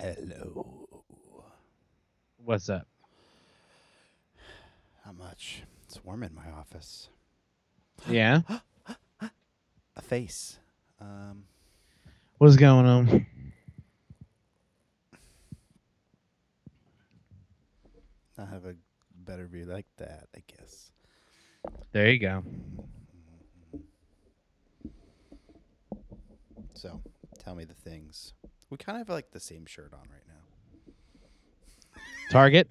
Hello. What's up? Not much. It's warm in my office. Yeah? A face. What's going on? I have a better view like that, I guess. There you go. So, tell me the things. We kind of have like the same shirt on right now. Target?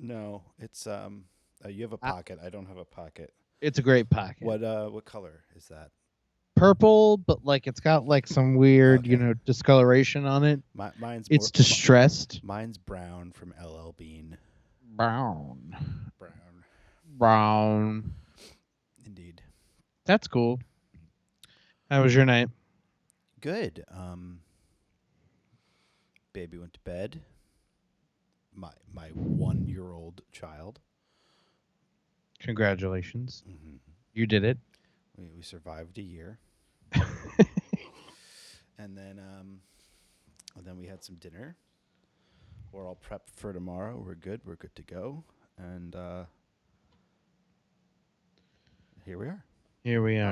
No, it's you have a pocket. I don't have a pocket. It's a great pocket. What color is that? Purple, but like it's got like some weird, okay, you know, discoloration on it. Mine's distressed. Mine's brown from LL Bean. Brown. Indeed. That's cool. How was your night? Good. Baby went to bed. My 1-year-old child. Congratulations. Mm-hmm. You did it. We survived a year. And then we had some dinner. We're all prepped for tomorrow. We're good to go. And here we are.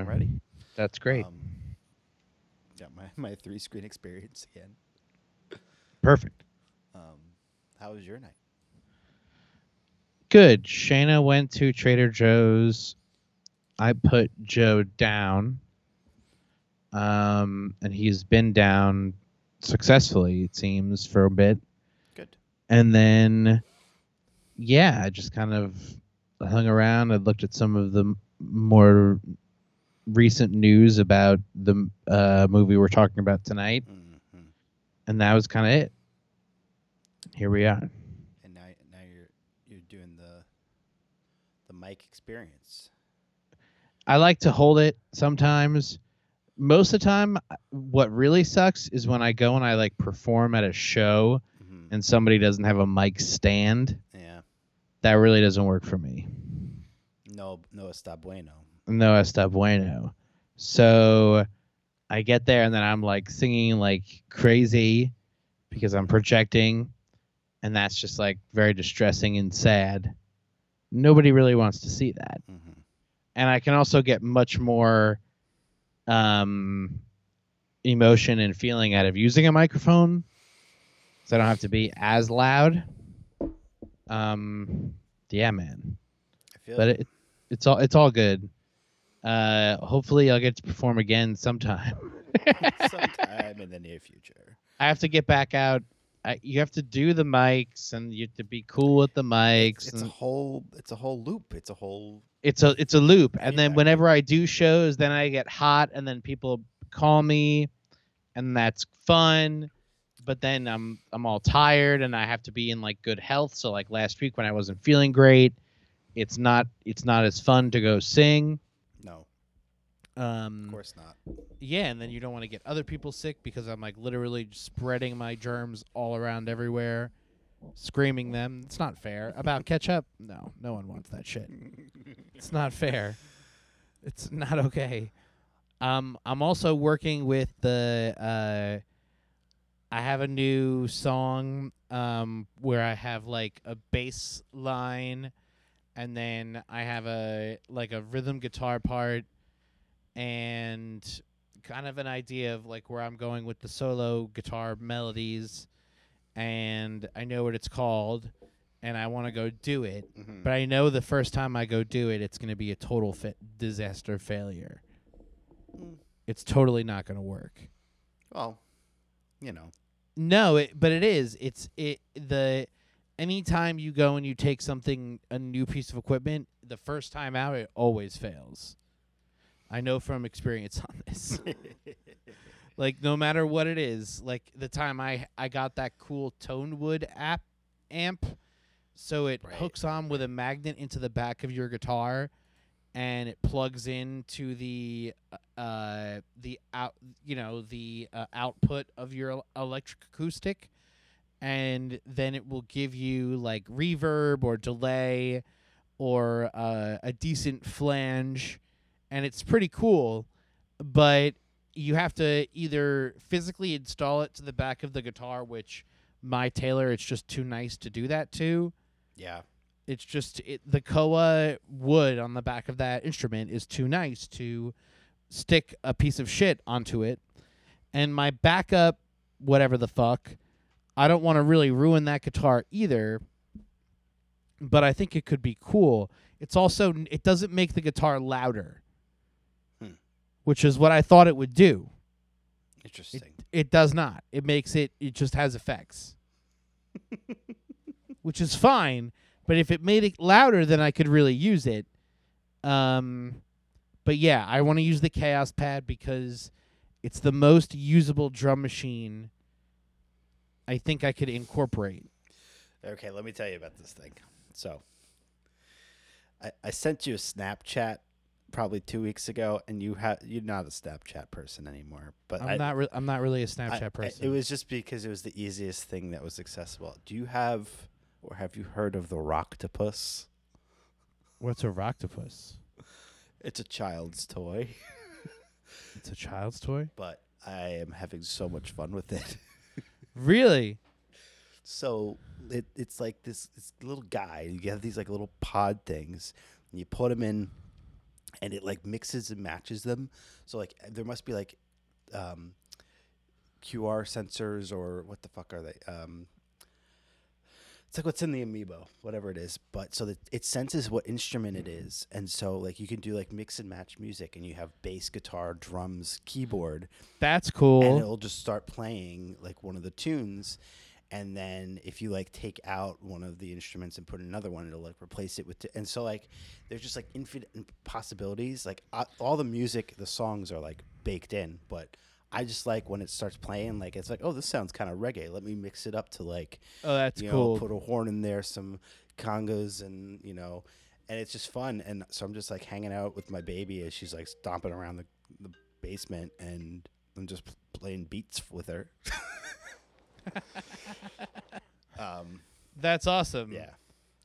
I'm ready. That's great. Yeah, my 3-screen experience again. Perfect. How was your night? Good. Shayna went to Trader Joe's. I put Joe down, and he's been down successfully, it seems, for a bit. Good. And then, yeah, I just kind of hung around. I looked at some of the more recent news about the movie we're talking about tonight, mm-hmm, and that was kind of it. Here we are. And now you're doing the mic experience. I like to hold it sometimes. Most of the time, what really sucks is when I go and I like perform at a show, mm-hmm, and somebody doesn't have a mic stand. Yeah. That really doesn't work for me. No está bueno. No está bueno. So I get there and then I'm like singing like crazy because I'm projecting, and that's just like very distressing and sad. Nobody really wants to see that. Mm-hmm. And I can also get much more emotion and feeling out of using a microphone, so I don't have to be as loud. Yeah, man. I feel but it's all good. Hopefully, I'll get to perform again sometime. Sometime in the near future. I have to get back out. You have to do the mics, and you have to be cool with the mics. It's a whole loop. It's a loop. And then whenever I do shows, then I get hot and then people call me and that's fun. But then I'm all tired and I have to be in like good health. So like last week when I wasn't feeling great, it's not as fun to go sing. No. Of course not. Yeah, and then you don't want to get other people sick because I'm like literally spreading my germs all around everywhere. Screaming them. It's not fair. About ketchup? No. No one wants that shit. It's not fair. It's not okay. I'm also working with I have a new song where I have like a bass line and then I have a rhythm guitar part and kind of an idea of like where I'm going with the solo guitar melodies. And I know what it's called, and I want to go do it. Mm-hmm. But I know the first time I go do it, it's going to be a total disaster failure. Mm. It's totally not going to work. Well, you know. No, but it is. Anytime you go and you take a new piece of equipment, the first time out, it always fails. I know from experience on this. Like, no matter what it is, like, the time I got that cool ToneWood app amp, so it hooks on with a magnet into the back of your guitar, and it plugs into the output of your electric acoustic, and then it will give you, like, reverb or delay or a decent flange, and it's pretty cool, but you have to either physically install it to the back of the guitar, which my Taylor, it's just too nice to do that to. Yeah. It's just the koa wood on the back of that instrument is too nice to stick a piece of shit onto it. And my backup, whatever the fuck, I don't want to really ruin that guitar either, but I think it could be cool. It's also, it doesn't make the guitar louder, which is what I thought it would do. Interesting. It does not. It makes it, it just has effects, which is fine. But if it made it louder, then I could really use it. But yeah, I want to use the Chaos Pad because it's the most usable drum machine I think I could incorporate. Okay, let me tell you about this thing. So I sent you a Snapchat probably 2 weeks ago, and you're not a Snapchat person anymore. But I'm not really a Snapchat person. It was just because it was the easiest thing that was accessible. Do you have... Or have you heard of the rocktopus? What's a rocktopus? It's a child's toy. It's a child's toy? But I am having so much fun with it. Really? So it's like this little guy. You have these like little pod things, and you put them in, and it like mixes and matches them. So like there must be like QR sensors or what the fuck are they? It's like what's in the Amiibo, whatever it is. But so that it senses what instrument it is. And so like you can do like mix and match music, and you have bass, guitar, drums, keyboard. That's cool. And it'll just start playing like one of the tunes. And then if you like take out one of the instruments and put another one, it'll like replace it with. And so like there's just like infinite possibilities. Like all the music, the songs are like baked in. But I just like when it starts playing, like it's like, oh, this sounds kind of reggae. Let me mix it up to like, oh, that's cool. Put a horn in there, some congas, and and it's just fun. And so I'm just like hanging out with my baby as she's like stomping around the basement, and I'm just playing beats with her. That's awesome. Yeah,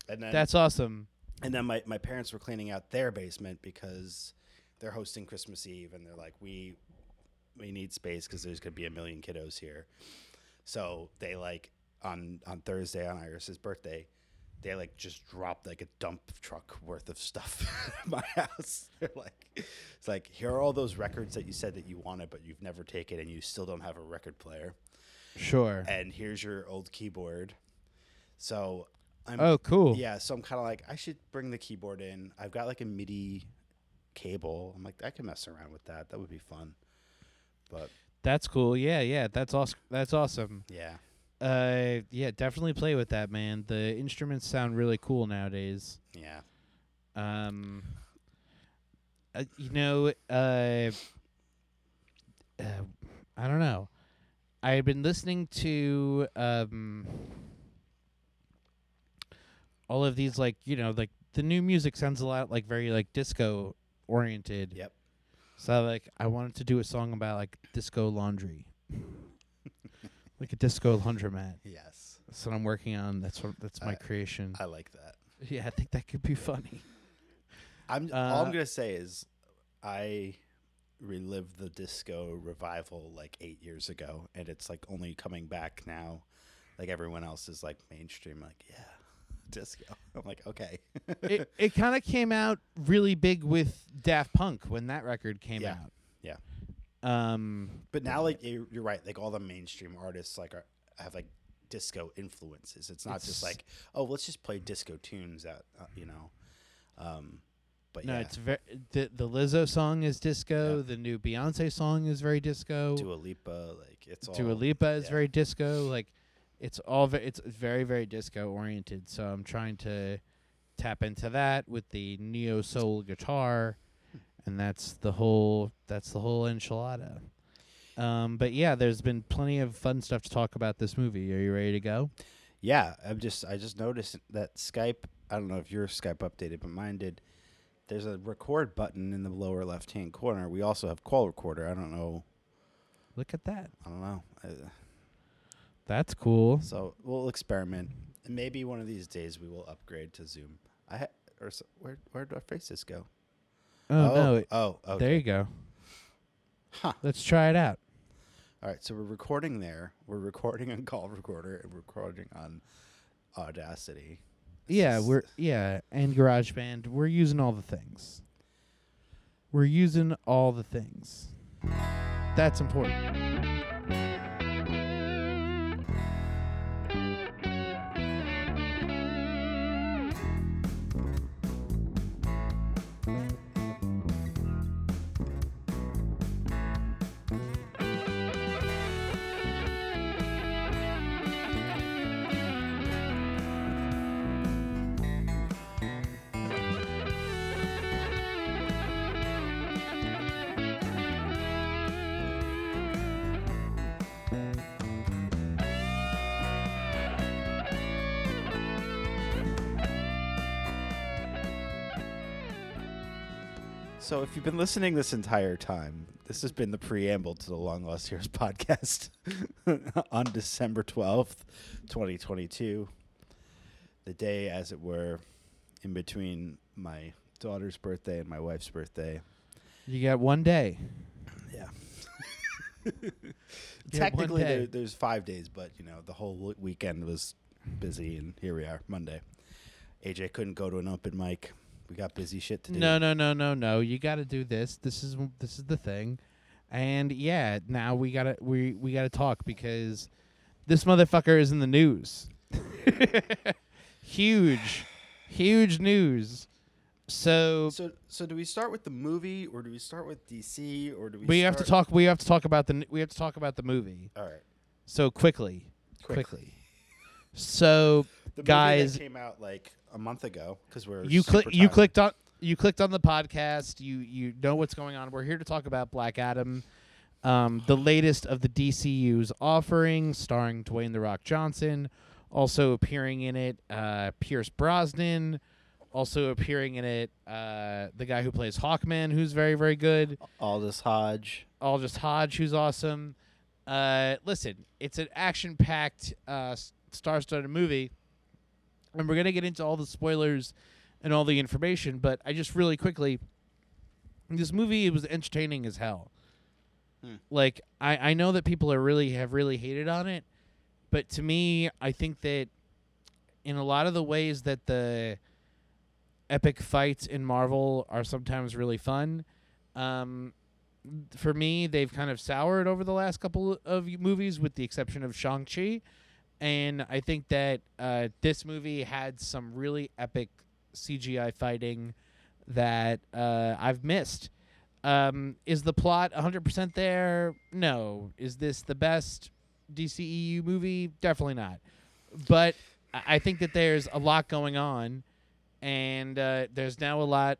and then, that's awesome. And then my parents were cleaning out their basement because they're hosting Christmas Eve, and they're like, we need space because there's going to be a million kiddos here. So they like on Thursday, on Iris's birthday, they like just dropped like a dump truck worth of stuff at my house. They're like, it's like, here are all those records that you said that you wanted, but you've never taken, and you still don't have a record player. Sure. And here's your old keyboard. So oh, cool. Yeah. So I'm kind of like, I should bring the keyboard in. I've got like a MIDI cable. I'm like, I can mess around with that. That would be fun. But that's cool. Yeah. That's awesome. That's awesome. Yeah. Yeah, definitely play with that, man. The instruments sound really cool nowadays. Yeah. I don't know. I've been listening to all of these like the new music sounds a lot like very like disco oriented. Yep. So, like, I wanted to do a song about, like, disco laundry. Like a disco laundromat. Yes. That's what I'm working on. That's my creation. I like that. Yeah, I think that could be funny. All I'm going to say is I relived the disco revival, like, 8 years ago, and it's, like, only coming back now. Like, everyone else is, like, mainstream. Like, yeah, disco. I'm like, okay. It kind of came out really big with Daft Punk when that record came out. Yeah. But now, like, you're right. Like, all the mainstream artists, like, have, like, disco influences. It's not just like, oh, let's just play disco tunes that, But no, it's the Lizzo song is disco. Yeah. The new Beyonce song is very disco. Dua Lipa, like, it's all. Dua Lipa is very disco. Like, it's all it's very, very disco oriented. So I'm trying to tap into that with the neo soul guitar, and that's the whole enchilada. But yeah, there's been plenty of fun stuff to talk about this movie. Are you ready to go? Yeah, I just noticed that Skype. I don't know if your Skype updated, but mine did. There's a record button in the lower left hand corner. We also have call recorder. I don't know. Look at that. I don't know. That's cool. So we'll experiment. And maybe one of these days we will upgrade to Zoom. Where do our faces go? Oh, no. Okay. There you go. Huh. Let's try it out. All right, so we're recording there. We're recording on Call Recorder and recording on Audacity. And GarageBand. We're using all the things. That's important. So if you've been listening this entire time, this has been the preamble to the Long Lost Heroes podcast on December 12th, 2022, the day, as it were, in between my daughter's birthday and my wife's birthday. You got one day. Yeah. Technically, there's 5 days, but, you know, the whole weekend was busy, and here we are, Monday. AJ couldn't go to an open mic. We got busy shit to do. No. You got to do this. This is the thing, and yeah, now we gotta talk because this motherfucker is in the news. huge news. So do we start with the movie or do we start with DC or do we? We have to talk about the movie. All right. So quickly. So the guys, movie that came out like a month ago, because you clicked on the podcast. You know what's going on. We're here to talk about Black Adam, the latest of the DCU's offering, starring Dwayne "The Rock" Johnson, also appearing in it, Pierce Brosnan, also appearing in it, the guy who plays Hawkman, who's very, very good, Aldis Hodge, who's awesome. Listen, it's an action-packed, star-studded movie. And we're going to get into all the spoilers and all the information, but I just really quickly, this movie, it was entertaining as hell. Like, I know that people have really hated on it, but to me, I think that in a lot of the ways that the epic fights in Marvel are sometimes really fun, for me, they've kind of soured over the last couple of movies, with the exception of Shang-Chi. And I think that this movie had some really epic CGI fighting that I've missed. Is the plot 100% there? No. Is this the best DCEU movie? Definitely not. But I think that there's a lot going on, and there's still a lot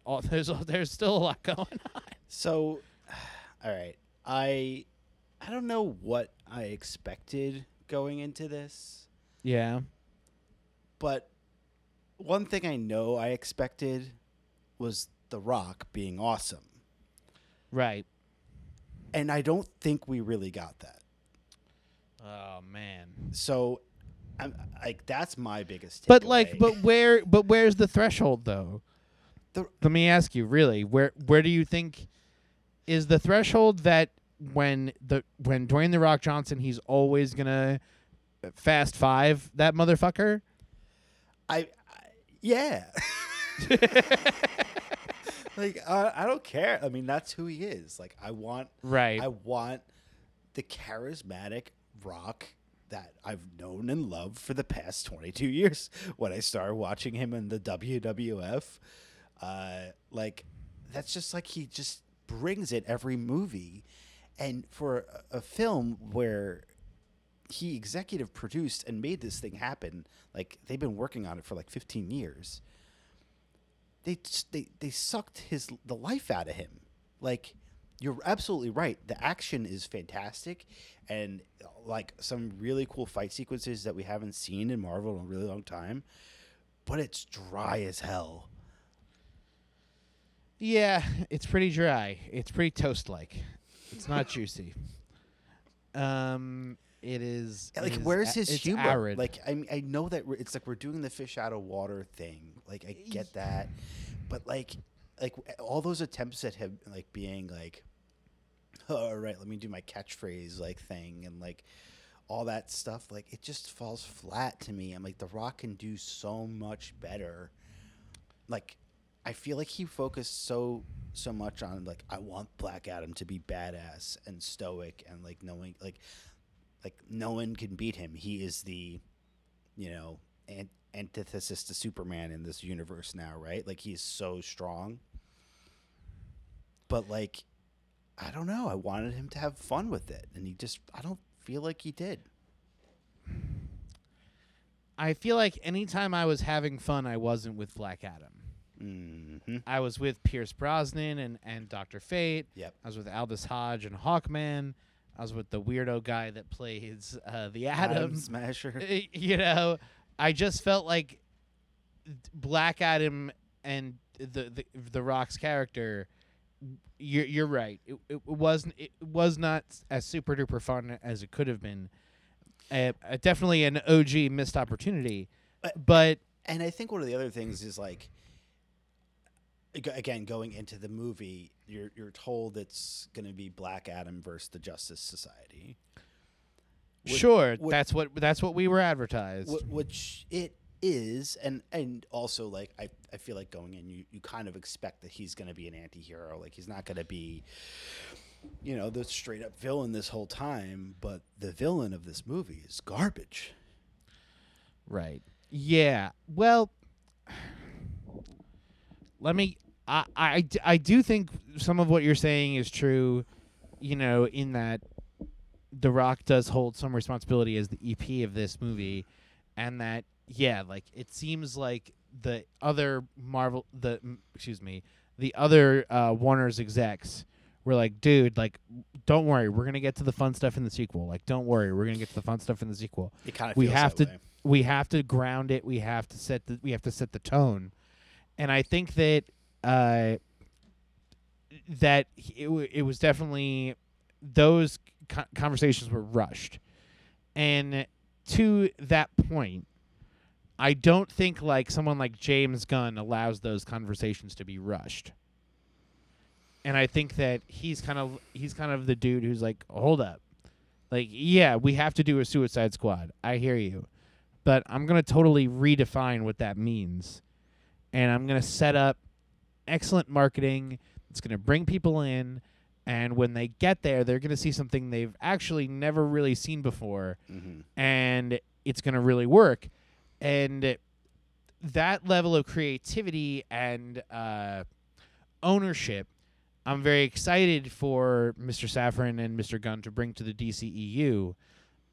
going on. So, all right. I don't know what I expected going into this. Yeah. But one thing I know I expected was The Rock being awesome. Right. And I don't think we really got that. Oh man. So I'm like, that's my biggest takeaway. But where's the threshold though? Let me ask you, really, where do you think is the threshold that when Dwayne "The Rock" Johnson, he's always gonna fast five that motherfucker? Yeah. Like I don't care. I mean, that's who he is. Like I want the charismatic Rock that I've known and loved for the past 22 years. When I started watching him in the WWF, like that's just like he just brings it every movie. And for a film where he executive produced and made this thing happen, like they've been working on it for like 15 years, they sucked the life out of him. Like, you're absolutely right. The action is fantastic, and like some really cool fight sequences that we haven't seen in Marvel in a really long time. But it's dry as hell. Yeah, it's pretty dry. It's pretty toast-like. It's not juicy. It is like, where's his humor? Arid. Like, I know that it's like we're doing the fish out of water thing. Like, I get that, but like all those attempts at him, like being like, all right, let me do my catchphrase like thing and like all that stuff. Like it just falls flat to me. I'm like, The Rock can do so much better. Like I feel like he focused so much on like I want Black Adam to be badass and stoic and like knowing like no one can beat him. He is the, you know, antithesis to Superman in this universe now, right? Like he is so strong. But like, I don't know. I wanted him to have fun with it, and he just—I don't feel like he did. I feel like anytime I was having fun, I wasn't with Black Adam. Mm-hmm. I was with Pierce Brosnan and Dr. Fate. Yep. I was with Aldis Hodge and Hawkman. I was with the weirdo guy that plays the Atom Smasher. You know, I just felt like Black Adam and the Rock's character. You're right. It was not as super duper fun as it could have been. Definitely an OG missed opportunity. But and I think one of the other things is like, again, going into the movie, you're told it's going to be Black Adam versus the Justice Society. That's what we were advertised. Which it is, and also like I feel like going in you kind of expect that he's going to be an anti-hero. Like he's not going to be, you know, the straight up villain this whole time, but the villain of this movie is garbage. Right. Yeah. Well, I do think some of what you're saying is true, you know, in that The Rock does hold some responsibility as the EP of this movie, and that yeah, like it seems like the other Warner's execs were like, dude, like, don't worry, we're gonna get to the fun stuff in the sequel. Like, don't worry, we're gonna get to the fun stuff in the sequel. It kind of we have to ground it. We have to set the tone. And I think that it was definitely those conversations were rushed, and to that point. I don't think like someone like James Gunn allows those conversations to be rushed, and I think that he's kind of the dude who's like, hold up, like yeah, we have to do a Suicide Squad. I hear you, but I'm gonna totally redefine what that means, and I'm gonna set up excellent marketing that's gonna bring people in, and when they get there, they're gonna see something they've actually never really seen before, mm-hmm. and it's gonna really work. And that level of creativity and ownership, I'm very excited for Mr. Safran and Mr. Gunn to bring to the DCEU.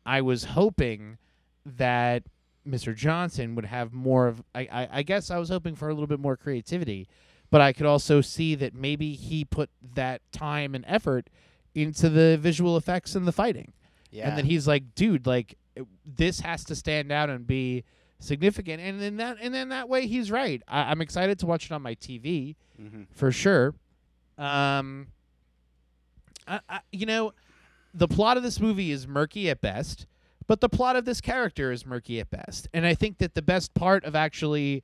I was hoping that Mr. Johnson would have more of... I guess I was hoping for a little bit more creativity, but I could also see that maybe he put that time and effort into the visual effects and the fighting. Yeah. And then he's like, dude, like, this has to stand out and be... significant, and then that way he's right. I'm excited to watch it on my TV, mm-hmm. for sure. You know, the plot of this movie is murky at best, but the plot of this character is murky at best. And I think that the best part of actually,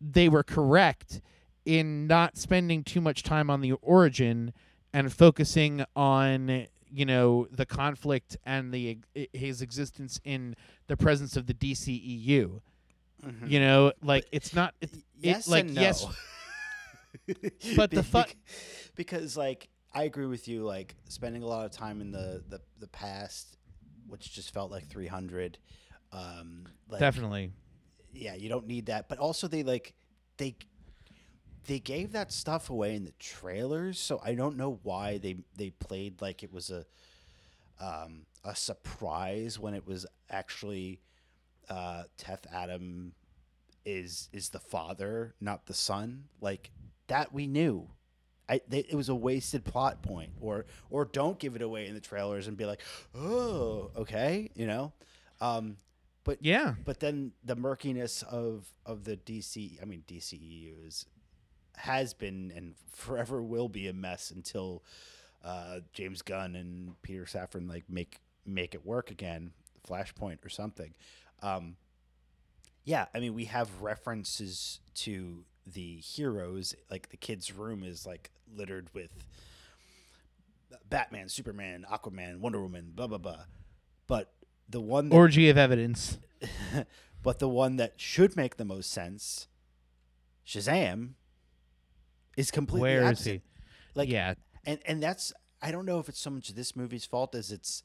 they were correct in not spending too much time on the origin and focusing on. You know, the conflict and his existence in the presence of the DCEU. Mm-hmm. You know, like but it's not yes like and no. Yes. But the fuck because like I agree with you, like spending a lot of time in the past, which just felt like 300. Like, definitely. Yeah, you don't need that, but also they gave that stuff away in the trailers, so I don't know why they played like it was a surprise when it was actually Teth Adam is the father, not the son. Like that we knew. It was a wasted plot point, or don't give it away in the trailers and be like, oh, okay, you know. But yeah, but then the murkiness of the DCEU has been and forever will be a mess until James Gunn and Peter Safran like make it work again, Flashpoint or something. Yeah, I mean we have references to the heroes. Like the kid's room is like littered with Batman, Superman, Aquaman, Wonder Woman, blah, blah, blah. But the one... that, orgy of evidence. But the one that should make the most sense, Shazam, is completely where absent. Is he? Like, yeah. And that's... I don't know if it's so much this movie's fault as it's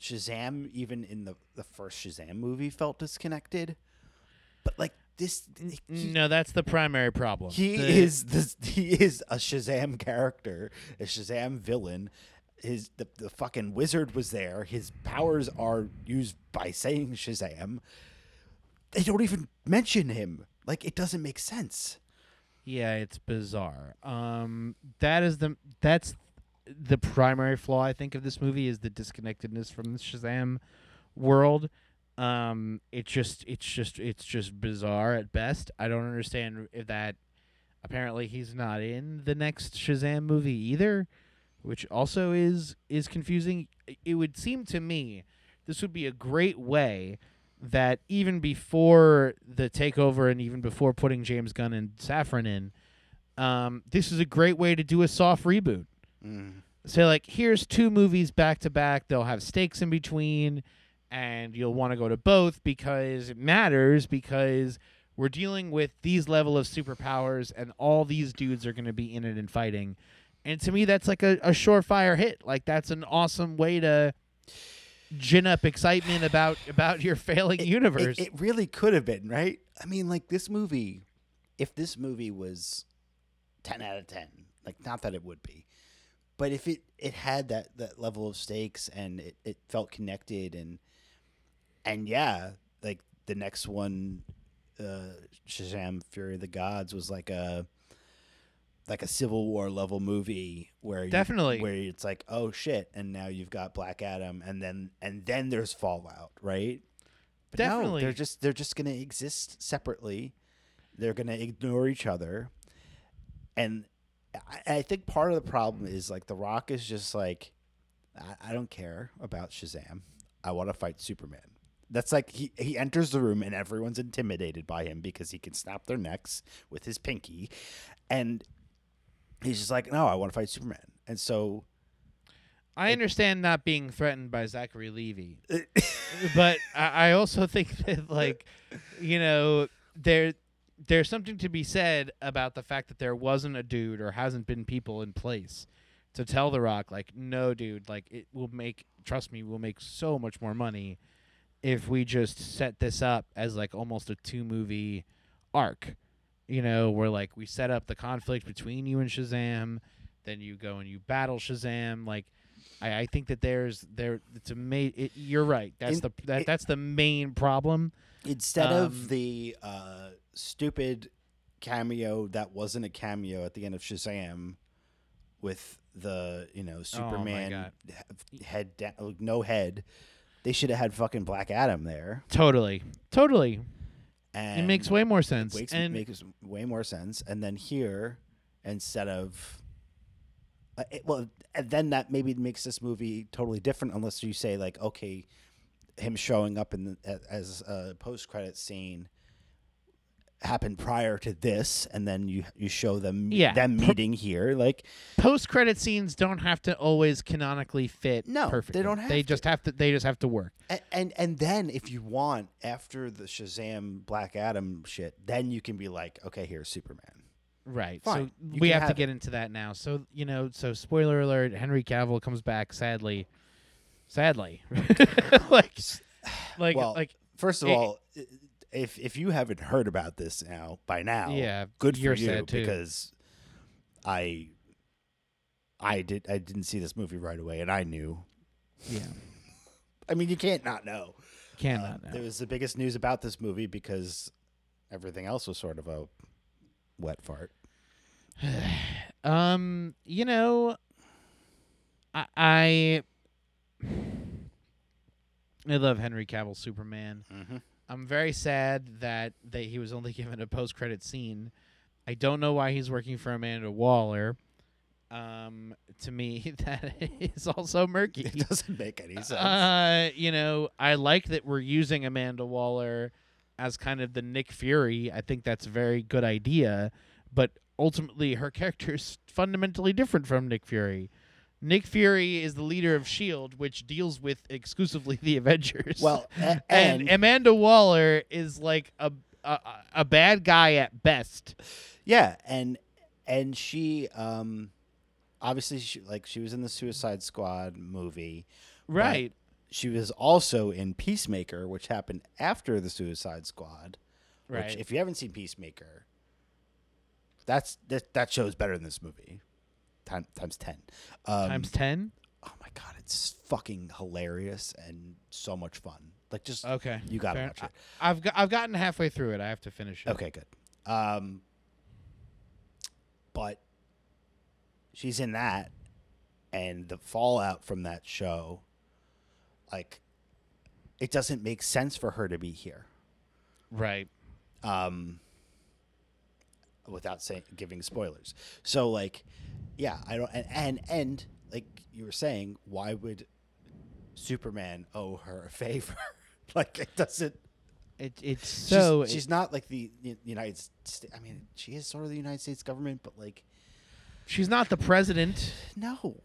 Shazam, even in the first Shazam movie, felt disconnected. But, like, this... No, that's the primary problem. He is a Shazam character, a Shazam villain. The fucking wizard was there. His powers are used by saying Shazam. They don't even mention him. Like, it doesn't make sense. Yeah, it's bizarre. That's the primary flaw, I think, of this movie is the disconnectedness from the Shazam world. It's just bizarre at best. I don't understand if that. Apparently, he's not in the next Shazam movie either, which also is confusing. It would seem to me this would be a great way that even before the takeover and even before putting James Gunn and Safran in, this is a great way to do a soft reboot. So, like, here's two movies back-to-back. They'll have stakes in between, and you'll want to go to both because it matters, because we're dealing with these level of superpowers, and all these dudes are going to be in it and fighting. And to me, that's like a surefire hit. Like, that's an awesome way to gin up excitement about your failing universe. It really could have been, right? I mean, like, this movie, if this movie was 10 out of 10, like, not that it would be, but if it had that level of stakes and it felt connected and yeah, like the next one, Shazam: Fury of the Gods was like a Civil War level movie where it's like, oh shit, and now you've got Black Adam and then there's fallout, right? But definitely, no, they're just gonna exist separately. They're gonna ignore each other, and I think part of the problem is, like, The Rock is just like, I don't care about Shazam. I want to fight Superman. That's like he enters the room and everyone's intimidated by him because he can snap their necks with his pinky. And he's just like, no, I want to fight Superman. And so... I understand not being threatened by Zachary Levi. But I also think that, like, you know, there's something to be said about the fact that there wasn't a dude or hasn't been people in place to tell The Rock, like, no, dude, like, it will make, trust me, we'll make so much more money if we just set this up as, like, almost a 2-movie arc, you know, where, like, we set up the conflict between you and Shazam, then you go and you battle Shazam. Like, I think that you're right. That's the main problem. Instead of the stupid cameo that wasn't a cameo at the end of Shazam with the, you know, Superman head down, no head, they should have had fucking Black Adam there. Totally. And it makes way more sense. It makes way more sense. And then here, instead of... then that maybe makes this movie totally different unless you say, like, okay, him showing up as a post-credit scene happened prior to this, and then you show them them meeting here. Like, post-credit scenes don't have to always canonically fit perfectly. They don't have to. They just have to work. And then if you want, after the Shazam Black Adam shit, then you can be like, okay, here's Superman. Right. Fine. So we have to get into that now. So, you know, spoiler alert, Henry Cavill comes back sadly. First of all, if you haven't heard about this by now, yeah, good for you, because I didn't see this movie right away and I knew. Yeah. I mean, you can't not know. It was the biggest news about this movie because everything else was sort of a wet fart. You know, I love Henry Cavill's Superman. Mm-hmm. I'm very sad that he was only given a post-credit scene. I don't know why he's working for Amanda Waller. To me, that is also murky. It doesn't make any sense. You know, I like that we're using Amanda Waller as kind of the Nick Fury. I think that's a very good idea, but ultimately her character is fundamentally different from Nick Fury. Nick Fury is the leader of S.H.I.E.L.D., which deals with exclusively the Avengers. Well, and Amanda Waller is like a bad guy at best. Yeah, and she obviously she was in the Suicide Squad movie, right? She was also in Peacemaker, which happened after the Suicide Squad. Right. Which, if you haven't seen Peacemaker, that show's better than this movie. Times 10. Times 10? Oh my god, it's fucking hilarious and so much fun. Like, just okay, you gotta watch it. I've gotten halfway through it. I have to finish it. Okay, good. But she's in that, and the fallout from that show, like, it doesn't make sense for her to be here, right? Without giving spoilers. So, like, yeah, I don't, and like you were saying, why would Superman owe her a favor? Like, it doesn't. It's so she's not like the United States. I mean, she is sort of the United States government, but like, she's not the president. No.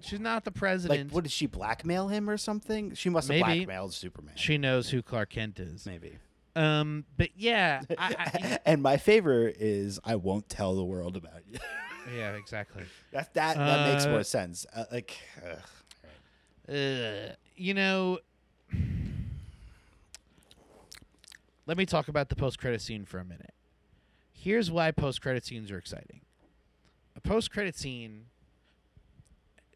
She's not the president. Like, what, did she blackmail him or something? She must have blackmailed Superman. She knows who Clark Kent is. Maybe. But yeah. And my favorite is, I won't tell the world about you. Yeah, exactly. That makes more sense. Let me talk about the post-credit scene for a minute. Here's why post-credit scenes are exciting. A post-credit scene,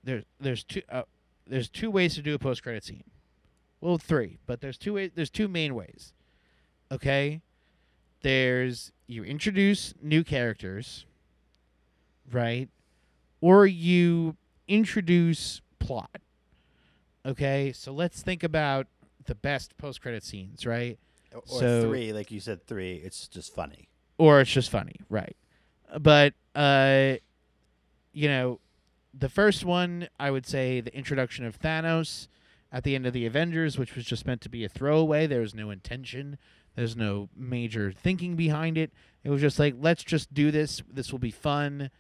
there's two ways to do a post-credit scene. Well, three, but there's two main ways. Okay? There's, you introduce new characters, right? Or you introduce plot. Okay? So let's think about the best post-credit scenes, right? Or three, like you said, three, it's just funny. Or it's just funny, right. But, the first one, I would say the introduction of Thanos at the end of the Avengers, which was just meant to be a throwaway. There was no intention. There's no major thinking behind it. It was just like, let's just do this. This will be fun.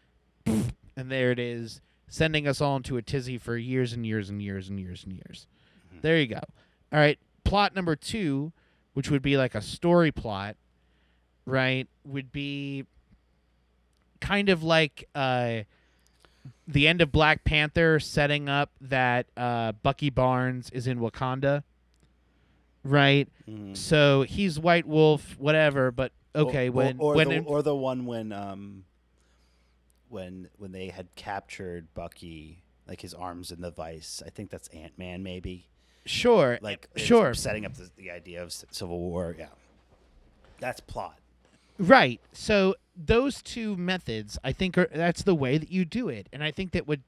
And there it is, sending us all into a tizzy for years and years and years and years and years. Mm-hmm. There you go. All right. Plot number two, which would be like a story plot, right, would be kind of like the end of Black Panther, setting up that Bucky Barnes is in Wakanda, right? Mm. So he's White Wolf, whatever. But okay, when they had captured Bucky, like his arms in the vice. I think that's Ant-Man, maybe. Sure, sure. Setting up the idea of Civil War. Yeah, that's plot. Right. So those two methods, I think, that's the way that you do it. And I think that what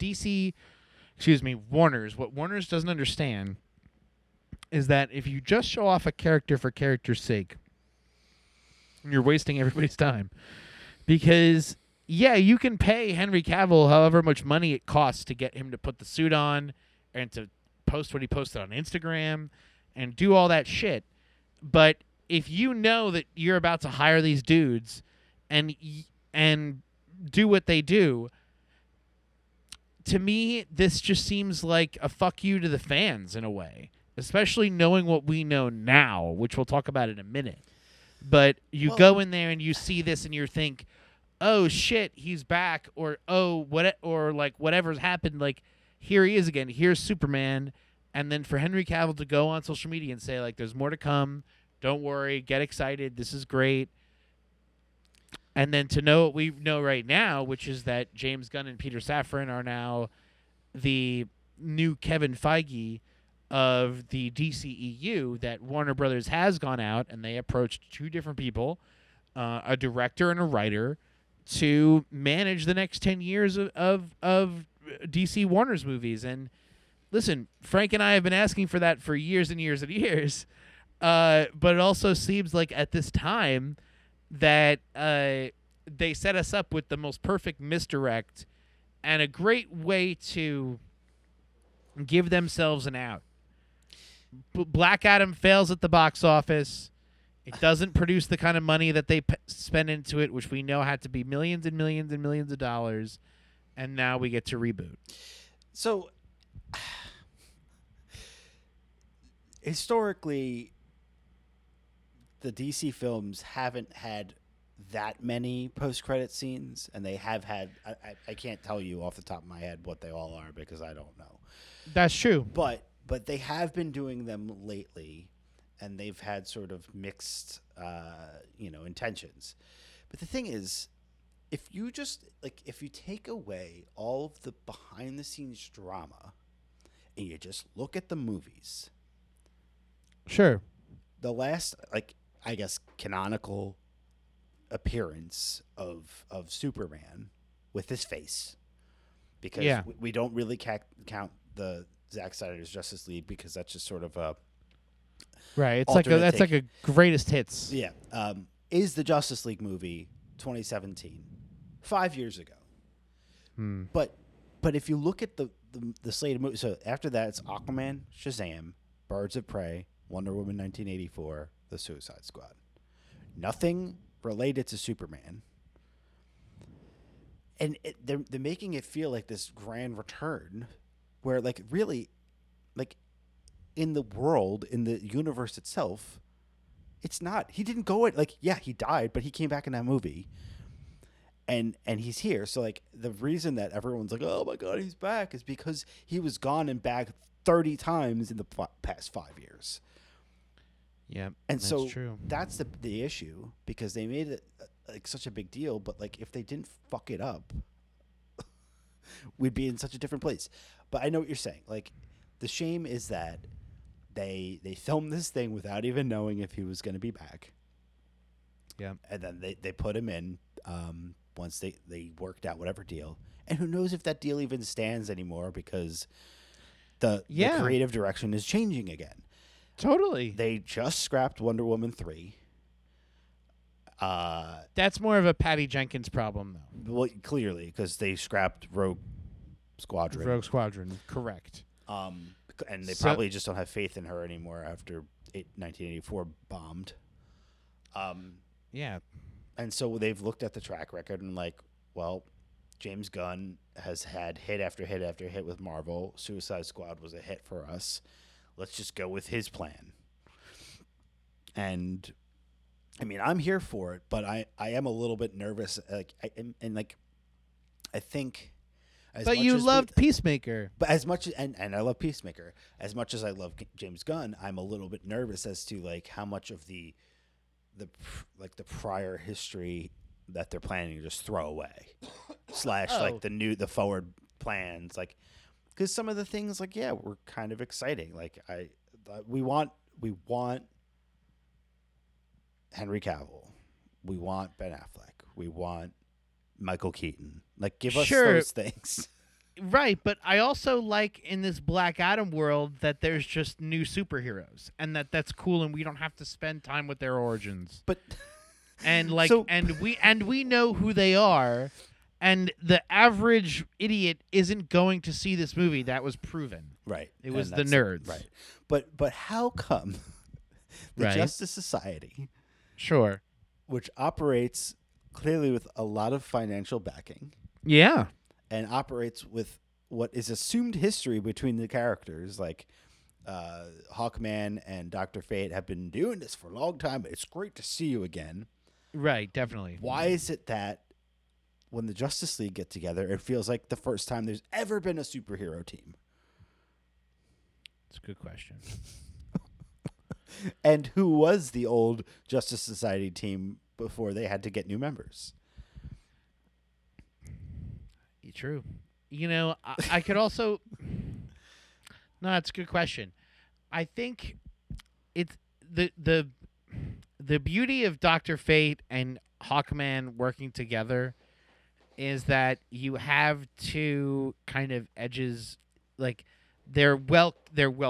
Warner's doesn't understand is that if you just show off a character for character's sake, you're wasting everybody's time. Because, yeah, you can pay Henry Cavill however much money it costs to get him to put the suit on and to post what he posted on Instagram and do all that shit. But if you know that you're about to hire these dudes and do what they do, to me, this just seems like a fuck you to the fans in a way, especially knowing what we know now, which we'll talk about in a minute. But you go in there and you see this and you think, oh, shit, he's back, or oh, what, or like whatever's happened, like here he is again, here's Superman. And then for Henry Cavill to go on social media and say, like, there's more to come. Don't worry. Get excited. This is great. And then to know what we know right now, which is that James Gunn and Peter Safran are now the new Kevin Feige of the DCEU, that Warner Brothers has gone out and they approached two different people, a director and a writer, to manage the next 10 years of DC Warner's movies. And listen, Frank and I have been asking for that for years and years and years. But it also seems like at this time that they set us up with the most perfect misdirect and a great way to give themselves an out. Black Adam fails at the box office. It doesn't produce the kind of money that they spend into it, which we know had to be millions and millions and millions of dollars. And now we get to reboot. So historically, the DC films haven't had that many post-credit scenes, and they have had, I can't tell you off the top of my head what they all are because I don't know. That's true. But they have been doing them lately, and they've had sort of mixed, intentions. But the thing is, if you take away all of the behind-the-scenes drama and you just look at the movies, sure, the last, canonical appearance of Superman with his face, because we don't really count the Zack Snyder's Justice League, because that's just sort of a right. It's like that's like a greatest hits. Yeah, is the Justice League movie 2017, 5 years ago. But if you look at the slate of movies, so after that it's Aquaman, Shazam, Birds of Prey, Wonder Woman 1984, The Suicide Squad. Nothing related to Superman. And they're making it feel like this grand return, where in the world, in the universe itself, it's not. He didn't go it. He died, but he came back in that movie, and he's here. So the reason that everyone's like, oh my god, he's back, is because he was gone and back 30 times in the past 5 years. Yeah, and that's so true. That's the issue, because they made it such a big deal. But if they didn't fuck it up, we'd be in such a different place. But I know what you're saying. The shame is that they filmed this thing without even knowing if he was going to be back. Yeah, and then they put him in once they worked out whatever deal, and who knows if that deal even stands anymore, because the creative direction is changing again. Totally. They just scrapped Wonder Woman 3. That's more of a Patty Jenkins problem, though. Well, clearly, because they scrapped Rogue Squadron. Rogue Squadron, correct. And they probably just don't have faith in her anymore after 1984 bombed. Yeah. And so they've looked at the track record and James Gunn has had hit after hit after hit with Marvel. Suicide Squad was a hit for us. Let's just go with his plan. And I mean, I'm here for it, but I am a little bit nervous. I think. But you loved Peacemaker. But as much and I love Peacemaker, as much as I love James Gunn, I'm a little bit nervous as to how much of the prior history that they're planning to just throw away, the forward plans Because some of the things, were kind of exciting. We want Henry Cavill, we want Ben Affleck, we want Michael Keaton. Give us those things, right? But I also like in this Black Adam world that there's just new superheroes, and that's cool, and we don't have to spend time with their origins. But we know who they are. And the average idiot isn't going to see this movie. That was proven. Right. It was the nerds. Right. But how come the Justice Society, sure, which operates clearly with a lot of financial backing, yeah, and operates with what is assumed history between the characters, Hawkman and Dr. Fate have been doing this for a long time. It's great to see you again. Right, definitely. Why is it that when the Justice League get together, it feels like the first time there's ever been a superhero team? It's a good question. And who was the old Justice Society team before they had to get new members? True. I could also... No, it's a good question. I think it's the beauty of Dr. Fate and Hawkman working together is that you have two kind of edges, they're well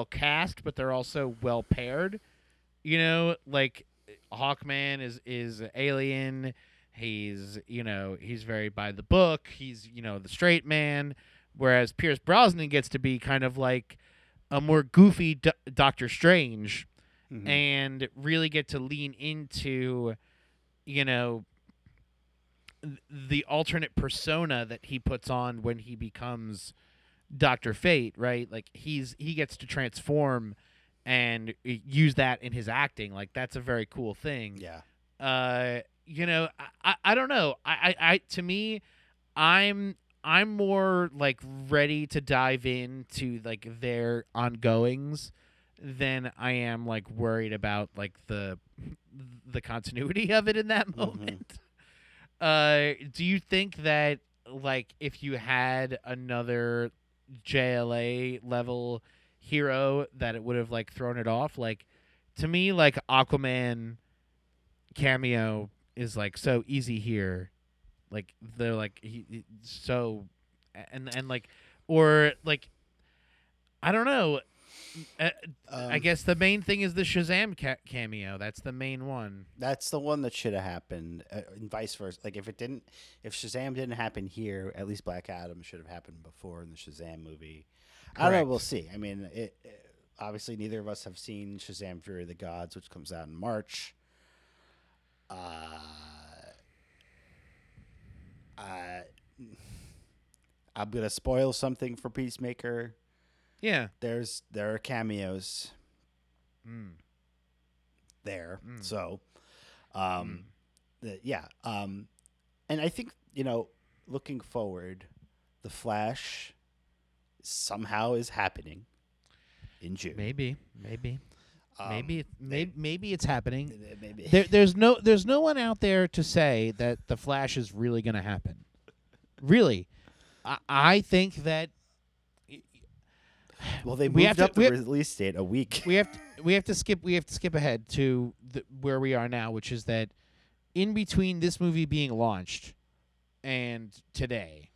cast, but they're also well paired. Hawkman is an alien. He's very by the book. He's the straight man, whereas Pierce Brosnan gets to be kind of like a more goofy Doctor Strange, mm-hmm, and really get to lean into the alternate persona that he puts on when he becomes Dr. Fate, right? Like he gets to transform and use that in his acting. Like that's a very cool thing. Yeah. You know, I don't know. I to me, I'm more like ready to dive into like their ongoings than I am like worried about like the continuity of it in that moment. Mm-hmm. Do you think that like if you had another JLA level hero that it would have like thrown it off? Like to me, like Aquaman cameo is like so easy here. Like they're like he so and like or like I don't know. I guess the main thing is the Shazam cameo. That's the main one. That's the one that should have happened, and vice versa. Like if Shazam didn't happen here, at least Black Adam should have happened before in the Shazam movie. Correct. I don't know. We'll see. I mean, it obviously neither of us have seen Shazam: Fury of the Gods, which comes out in March. I'm gonna spoil something for Peacemaker. Yeah, there are cameos there. Mm. So, and I think, you know, looking forward, The Flash somehow is happening in June. Maybe it's happening. Maybe. There's no one out there to say that The Flash is really going to happen. Really, I think that. Well, they moved up the release date a week. We have to skip ahead to where we are now, which is that in between this movie being launched and today,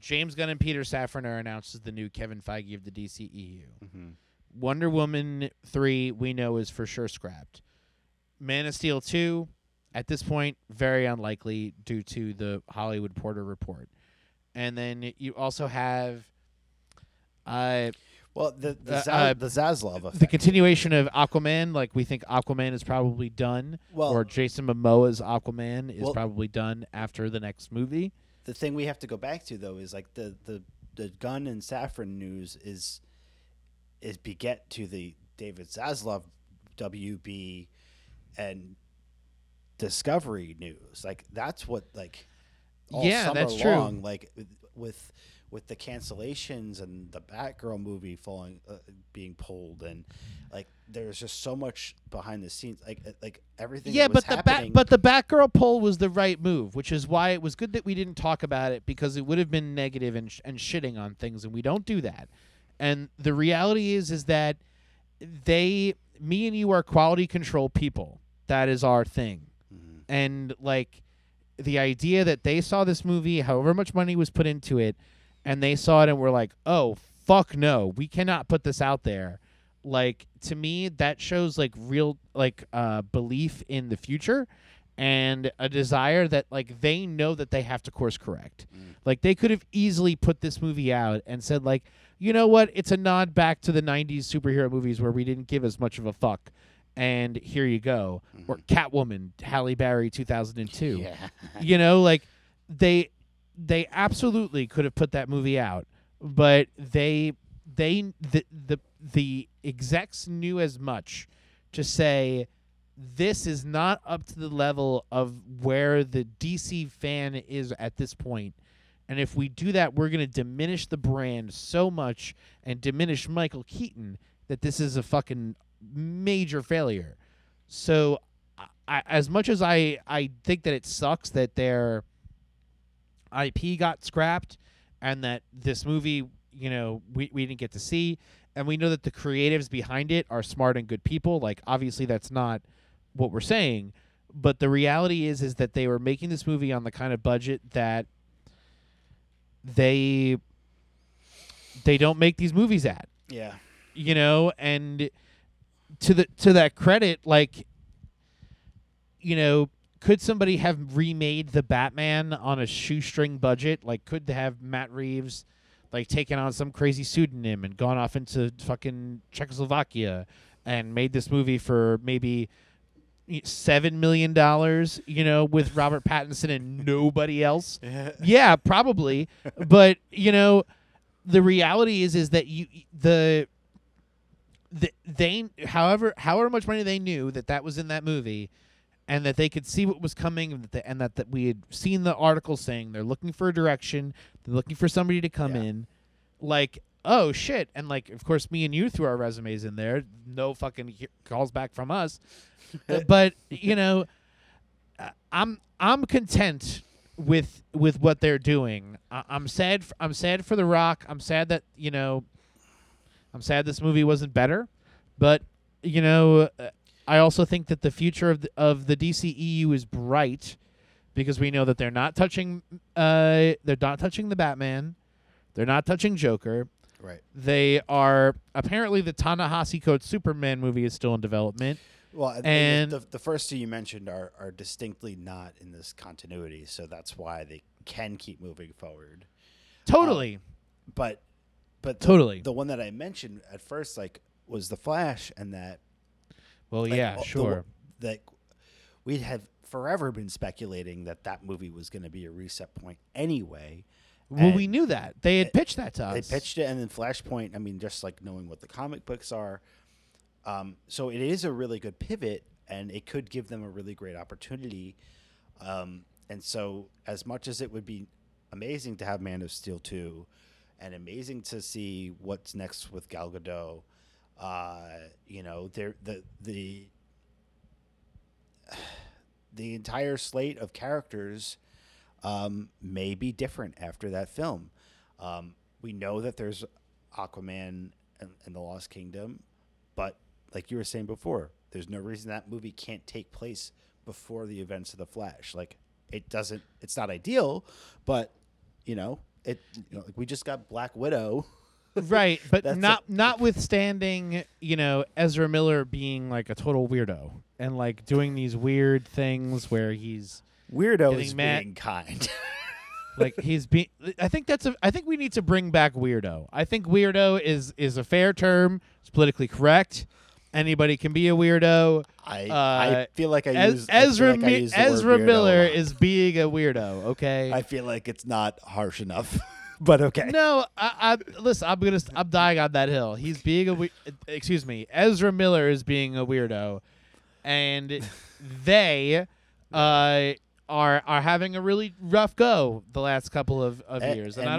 James Gunn and Peter Safran are announced as the new Kevin Feige of the DCEU. Mm-hmm. Wonder Woman 3 we know is for sure scrapped. Man of Steel 2 at this point very unlikely due to the Hollywood Reporter report. And then you also have the Zaslav effect. The continuation of Aquaman, like we think Aquaman is probably done, or Jason Momoa's Aquaman is probably done after the next movie. The thing we have to go back to though is like the Gunn and Safran news is beget to the David Zaslav WB and Discovery news. Like that's what like all summer that's long, true. Like with the cancellations and the Batgirl movie being pulled, and like there's just so much behind the scenes, like everything. Yeah, but the Batgirl pull was the right move, which is why it was good that we didn't talk about it, because it would have been negative and shitting on things, and we don't do that. And the reality is that me and you are quality control people. That is our thing, mm-hmm. And like the idea that they saw this movie, however much money was put into it. And they saw it and were like, oh, fuck no, we cannot put this out there. Like, to me, that shows, like, real, like, belief in the future and a desire that, like, they know that they have to course correct. Mm. Like, they could have easily put this movie out and said, like, you know what? It's a nod back to the 90s superhero movies where we didn't give as much of a fuck. And here you go. Mm. Or Catwoman, Halle Berry, 2002. Yeah. You know, like, They absolutely could have put that movie out, but the execs knew as much to say this is not up to the level of where the DC fan is at this point. And if we do that, we're going to diminish the brand so much and diminish Michael Keaton that this is a fucking major failure. So as much as I think that it sucks that they're IP got scrapped and that this movie, you know, we didn't get to see, and we know that the creatives behind it are smart and good people. Like, obviously that's not what we're saying, but the reality is that they were making this movie on the kind of budget that they don't make these movies at. Yeah. You know, and to that credit, like, you know, could somebody have remade the Batman on a shoestring budget? Like, could they have Matt Reeves, like, taken on some crazy pseudonym and gone off into fucking Czechoslovakia and made this movie for maybe $7 million, you know, with Robert Pattinson and nobody else? Yeah, probably. But, you know, the reality is that they however much money they knew that was in that movie, and that they could see what was coming, and that we had seen the article saying they're looking for a direction, they're looking for somebody to come in, like, oh shit, and like, of course, me and you threw our resumes in there. No fucking calls back from us, but you know, I'm content with what they're doing. I'm sad for The Rock. I'm sad that, you know, I'm sad this movie wasn't better, but you know, I also think that the future of the DCEU is bright, because we know that they're not touching the Batman, they're not touching Joker. Right. They are apparently the Ta-Nehisi Coates Superman movie is still in development. Well, and the first two you mentioned are distinctly not in this continuity, so that's why they can keep moving forward. Totally. But the one that I mentioned at first, like, was The Flash, and that. Well, like, yeah, sure. That we have forever been speculating that movie was going to be a reset point anyway. Well, and we knew that. They had pitched that to us. They pitched it, and then Flashpoint, I mean, just like knowing what the comic books are. So it is a really good pivot, and it could give them a really great opportunity. And so as much as it would be amazing to have Man of Steel 2 and amazing to see what's next with Gal Gadot, you know, the entire slate of characters may be different after that film. We know that there's Aquaman and the Lost Kingdom, but like you were saying before, there's no reason that movie can't take place before the events of The Flash. Like, it doesn't. It's not ideal, but you know, it. You know, like, we just got Black Widow, right? But notwithstanding, you know, Ezra Miller being like a total weirdo and like doing these weird things where he's. Weirdo is being kind. Like, he's being. I think we need to bring back weirdo. I think weirdo is a fair term. It's politically correct. Anybody can be a weirdo. I feel like Ezra Miller is being a weirdo. Okay. I feel like it's not harsh enough, but okay. No, I listen. I'm dying on that hill. He's being excuse me. Ezra Miller is being a weirdo, and they. Are having a really rough go the last couple of years, and I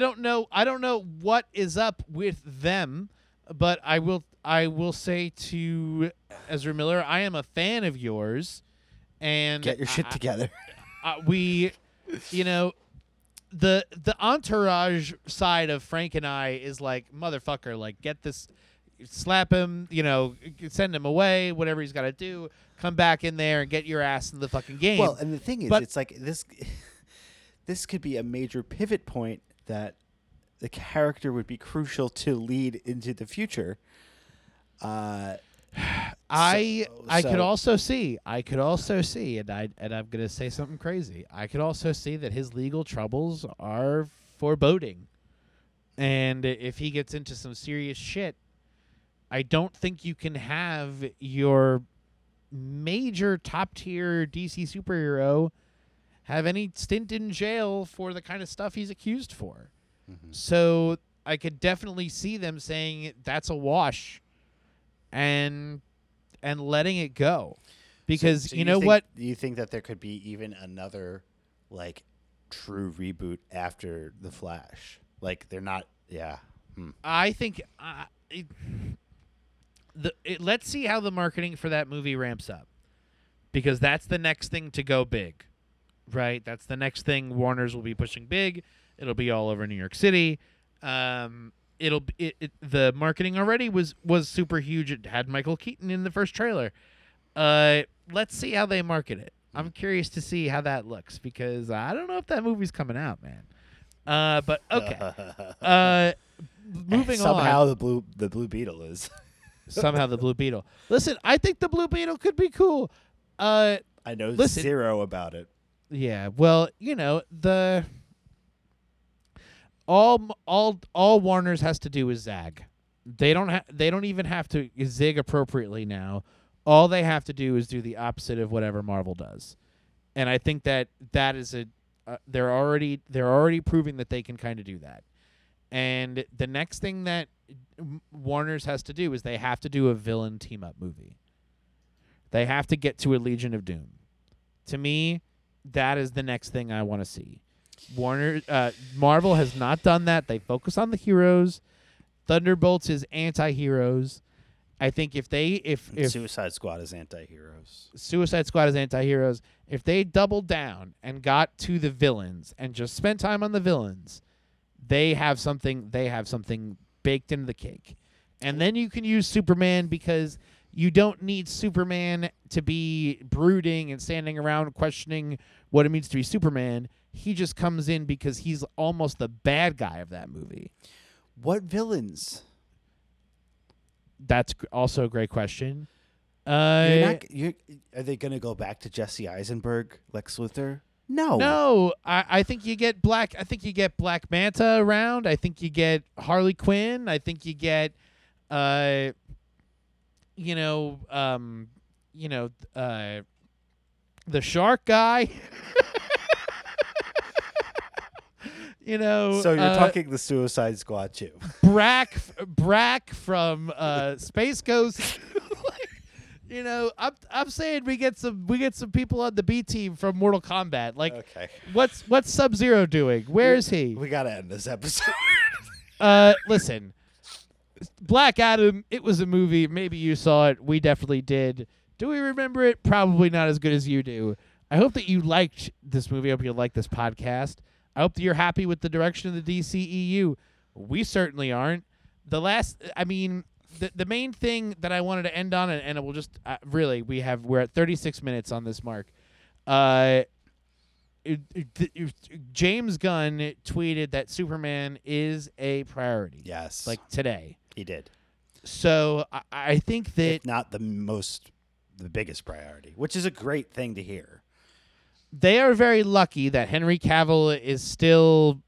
don't know what is up with them, but I will say to Ezra Miller, I am a fan of yours, and get your shit together. We, you know, the entourage side of Frank and I is like, motherfucker, like, get this, slap him, you know, send him away, whatever he's got to do. Come back in there and get your ass in the fucking game. Well, and the thing is, it's like this could be a major pivot point that the character would be crucial to lead into the future. I could also see, and I'm going to say something crazy. I could also see that his legal troubles are foreboding, and if he gets into some serious shit, I don't think you can have your major top-tier DC superhero have any stint in jail for the kind of stuff he's accused for. Mm-hmm. So I could definitely see them saying that's a wash and letting it go. Because so you know what? Do you think that there could be even another, like, true reboot after The Flash? Like, they're not... Yeah. Hmm. I think... let's see how the marketing for that movie ramps up, because that's the next thing to go big, right? That's the next thing Warner's will be pushing big. It'll be all over New York City. The marketing already was super huge. It had Michael Keaton in the first trailer. Let's see how they market it. I'm curious to see how that looks, because I don't know if that movie's coming out, man. But okay. Moving on. Somehow the Blue Beetle is. Somehow the Blue Beetle. Listen, I think the Blue Beetle could be cool. I know zero about it. Yeah, well, you know, the all Warner's has to do is zag. They don't even have to zig appropriately now. All they have to do is do the opposite of whatever Marvel does, and I think that is a they're already proving that they can kind of do that. And the next thing that Warner's has to do is they have to do a villain team-up movie. They have to get to a Legion of Doom. To me, that is the next thing I want to see. Marvel has not done that. They focus on the heroes. Thunderbolts is anti-heroes. I think if Suicide Squad is anti-heroes. Suicide Squad is anti-heroes. If they doubled down and got to the villains and just spent time on the villains, they have something baked into the cake. And then you can use Superman, because you don't need Superman to be brooding and standing around questioning what it means to be Superman. He just comes in because he's almost the bad guy of that movie. What villains? That's also a great question. Are they going to go back to Jesse Eisenberg, Lex Luthor? No. I think you get Black Manta around. I think you get Harley Quinn. I think you get, the shark guy. So you're talking the Suicide Squad too. Brack from Space Ghost. I'm saying we get some people on the B team from Mortal Kombat. Like, okay. What's Sub-Zero doing? Where is he? We gotta end this episode. Listen, Black Adam. It was a movie. Maybe you saw it. We definitely did. Do we remember it? Probably not as good as you do. I hope that you liked this movie. I hope you liked this podcast. I hope that you're happy with the direction of the DCEU. We certainly aren't. The main thing that I wanted to end on, and it will just we're at 36 minutes on this mark. James Gunn tweeted that Superman is a priority. Yes, like today he did. So I think that, if not the biggest priority, which is a great thing to hear. They are very lucky that Henry Cavill is still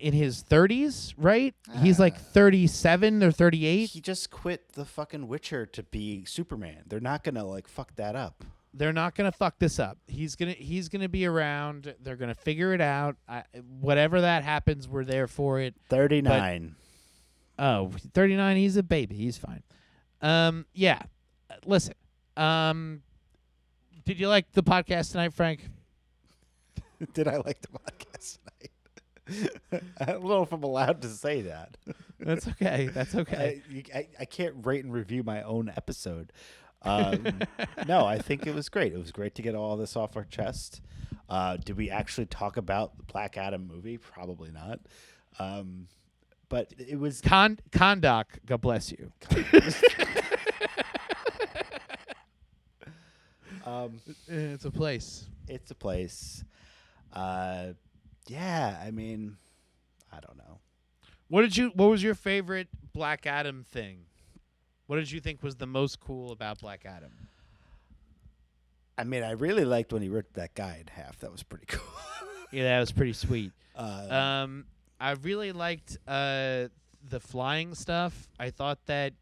in his 30s, right? He's like 37 or 38. He just quit the fucking Witcher to be Superman. They're not going to fuck that up. They're not going to fuck this up. He's going to be around. They're going to figure it out. Whatever that happens, we're there for it. 39. But, 39, he's a baby. He's fine. Yeah. Listen. Did you like the podcast tonight, Frank? Did I like the podcast tonight? I don't know if I'm allowed to say that. That's okay. That's okay. I can't rate and review my own episode. No, I think it was great. It was great to get all this off our chest. Did we actually talk about the Black Adam movie? Probably not. But it was... Kondak, God bless you. It's a place. It's a place. I don't know. What was your favorite Black Adam thing? What did you think was the most cool about Black Adam? I really liked when he ripped that guy in half. That was pretty cool. Yeah, that was pretty sweet. I really liked the flying stuff. I thought that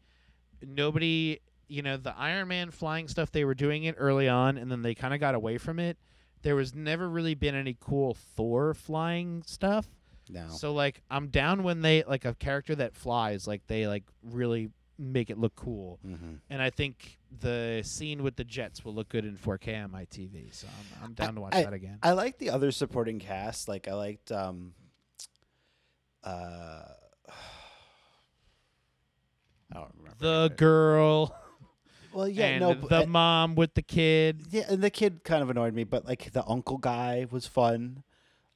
nobody, the Iron Man flying stuff, they were doing it early on, and then they kind of got away from it. There was never really been any cool Thor flying stuff. No. So, I'm down when they, a character that flies, they, really make it look cool. Mm-hmm. And I think the scene with the jets will look good in 4K on my TV. So I'm down to watch that again. I like the other supporting cast. I liked... I don't remember. The girl... Well, yeah, and the mom with the kid. Yeah, and the kid kind of annoyed me, but the uncle guy was fun.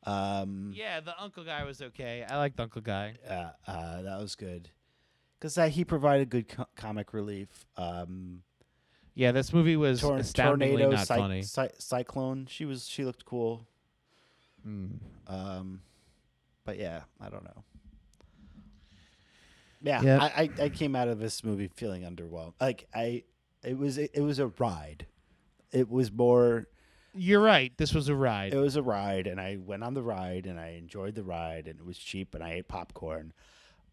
Yeah, the uncle guy was okay. I liked the uncle guy. That was good, because he provided good comic relief. Yeah, this movie was astoundingly tornado, not funny. Cyclone. She looked cool. Mm. But yeah, I don't know. Yeah, yep. I came out of this movie feeling underwhelmed. It was a ride. It was more... You're right. This was a ride. It was a ride, and I went on the ride, and I enjoyed the ride, and it was cheap, and I ate popcorn.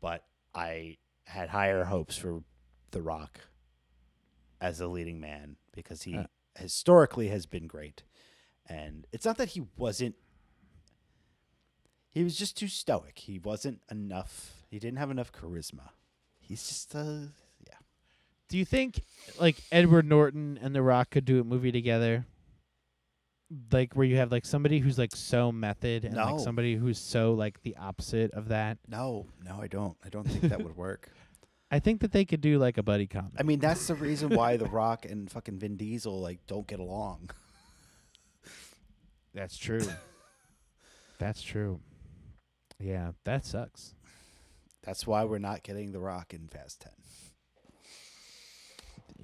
But I had higher hopes for The Rock as the leading man, because he historically has been great. And it's not that he wasn't He was just too stoic. He wasn't enough. He didn't have enough charisma. He's just yeah. Do you think like Edward Norton and The Rock could do a movie together? Like where you have like somebody who's like so method and like somebody who's so like the opposite of that? No, I don't. I don't think that would work. I think that they could do like a buddy comedy. I mean, that's the reason why The Rock and fucking Vin Diesel like don't get along. That's true. That's true. Yeah, that sucks. That's why we're not getting The Rock in Fast 10.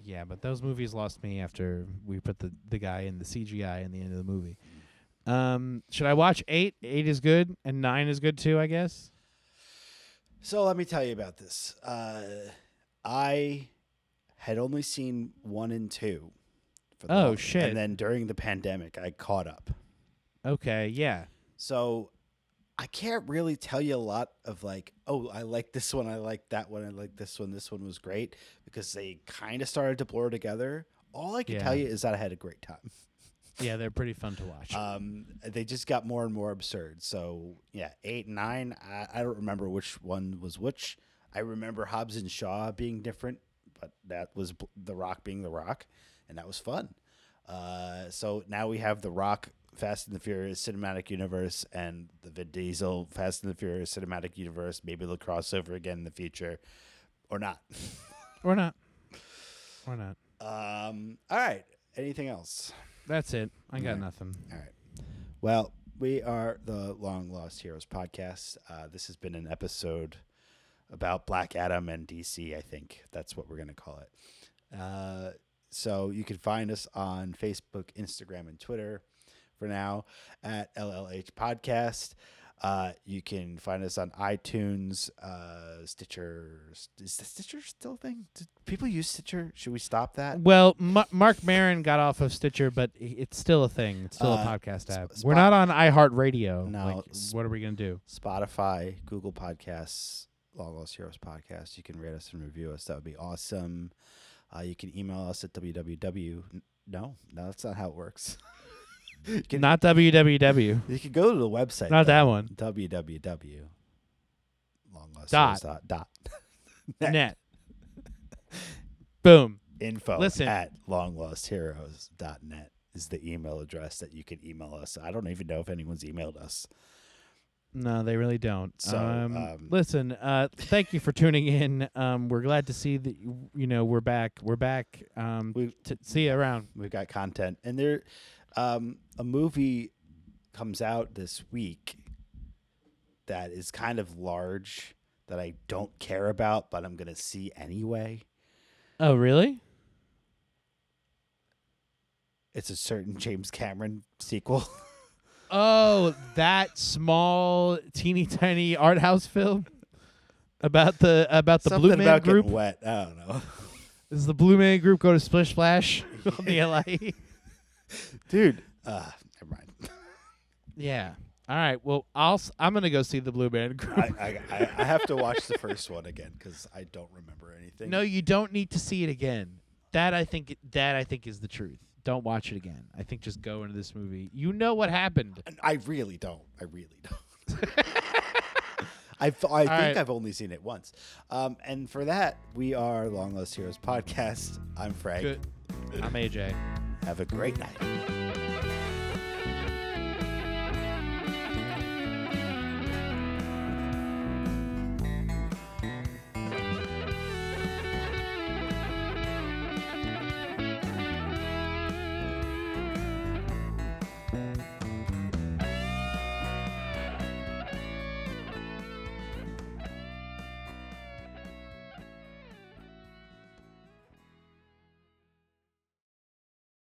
Yeah, but those movies lost me after we put the guy in the CGI in the end of the movie. Should I watch 8? 8 is good, and 9 is good too, I guess. So let me tell you about this. I had only seen 1 and 2. For the movie. Shit. And then during the pandemic, I caught up. Okay, yeah. So I can't really tell you a lot of like, oh, I like this one, I like that one, I like this one. This one was great because they kind of started to blur together. All I can tell you is that I had a great time. Yeah, they're pretty fun to watch. They just got more and more absurd. So, yeah, 8 and 9, I don't remember which one was which. I remember Hobbs and Shaw being different, but that was The Rock being The Rock, and that was fun. So now we have The Rock Fast and the Furious Cinematic Universe and the Vin Diesel Fast and the Furious Cinematic Universe. Maybe they'll cross over again in the future. Or not. Or not. Or not. All right. Anything else? That's it. I got nothing. All right. Well, we are the Long Lost Heroes podcast. This has been an episode about Black Adam and DC, I think. That's what we're going to call it. So you can find us on Facebook, Instagram, and Twitter for now at LLH Podcast. You can find us on iTunes, Stitcher. Is the Stitcher still a thing? Do people use Stitcher? Should we stop that? Well, Mark Maron got off of Stitcher, but it's still a thing. It's still a podcast app. We're not on iHeartRadio. No. Like, what are we going to do? Spotify, Google Podcasts, Long Lost Heroes Podcast. You can rate us and review us. That would be awesome. You can email us at www. No, that's not how it works. Not www. You can go to the website. Not that one. www. longlostheroes.net. Boom. Info at longlostheroes.net is the email address that you can email us. I don't even know if anyone's emailed us. No, they really don't. So, listen, thank you for tuning in. We're glad to see that we're back. We're back. See you around. We've got content, and there. A movie comes out this week that is kind of large that I don't care about, but I'm going to see anyway. Oh, really? It's a certain James Cameron sequel. Oh, that small, teeny tiny art house film about the Something Blue Man about Group. Getting wet. I don't know. Does the Blue Man Group go to Splish Splash on the LIE? Dude, never mind. Yeah. All right. Well, I'm gonna go see the Blue Band Group. I have to watch the first one again because I don't remember anything. No, you don't need to see it again. That I think is the truth. Don't watch it again. I think just go into this movie. You know what happened. I really don't. I think I've only seen it once. And for that, we are Long Lost Heroes Podcast. I'm Frank. Good. I'm AJ. Have a great night.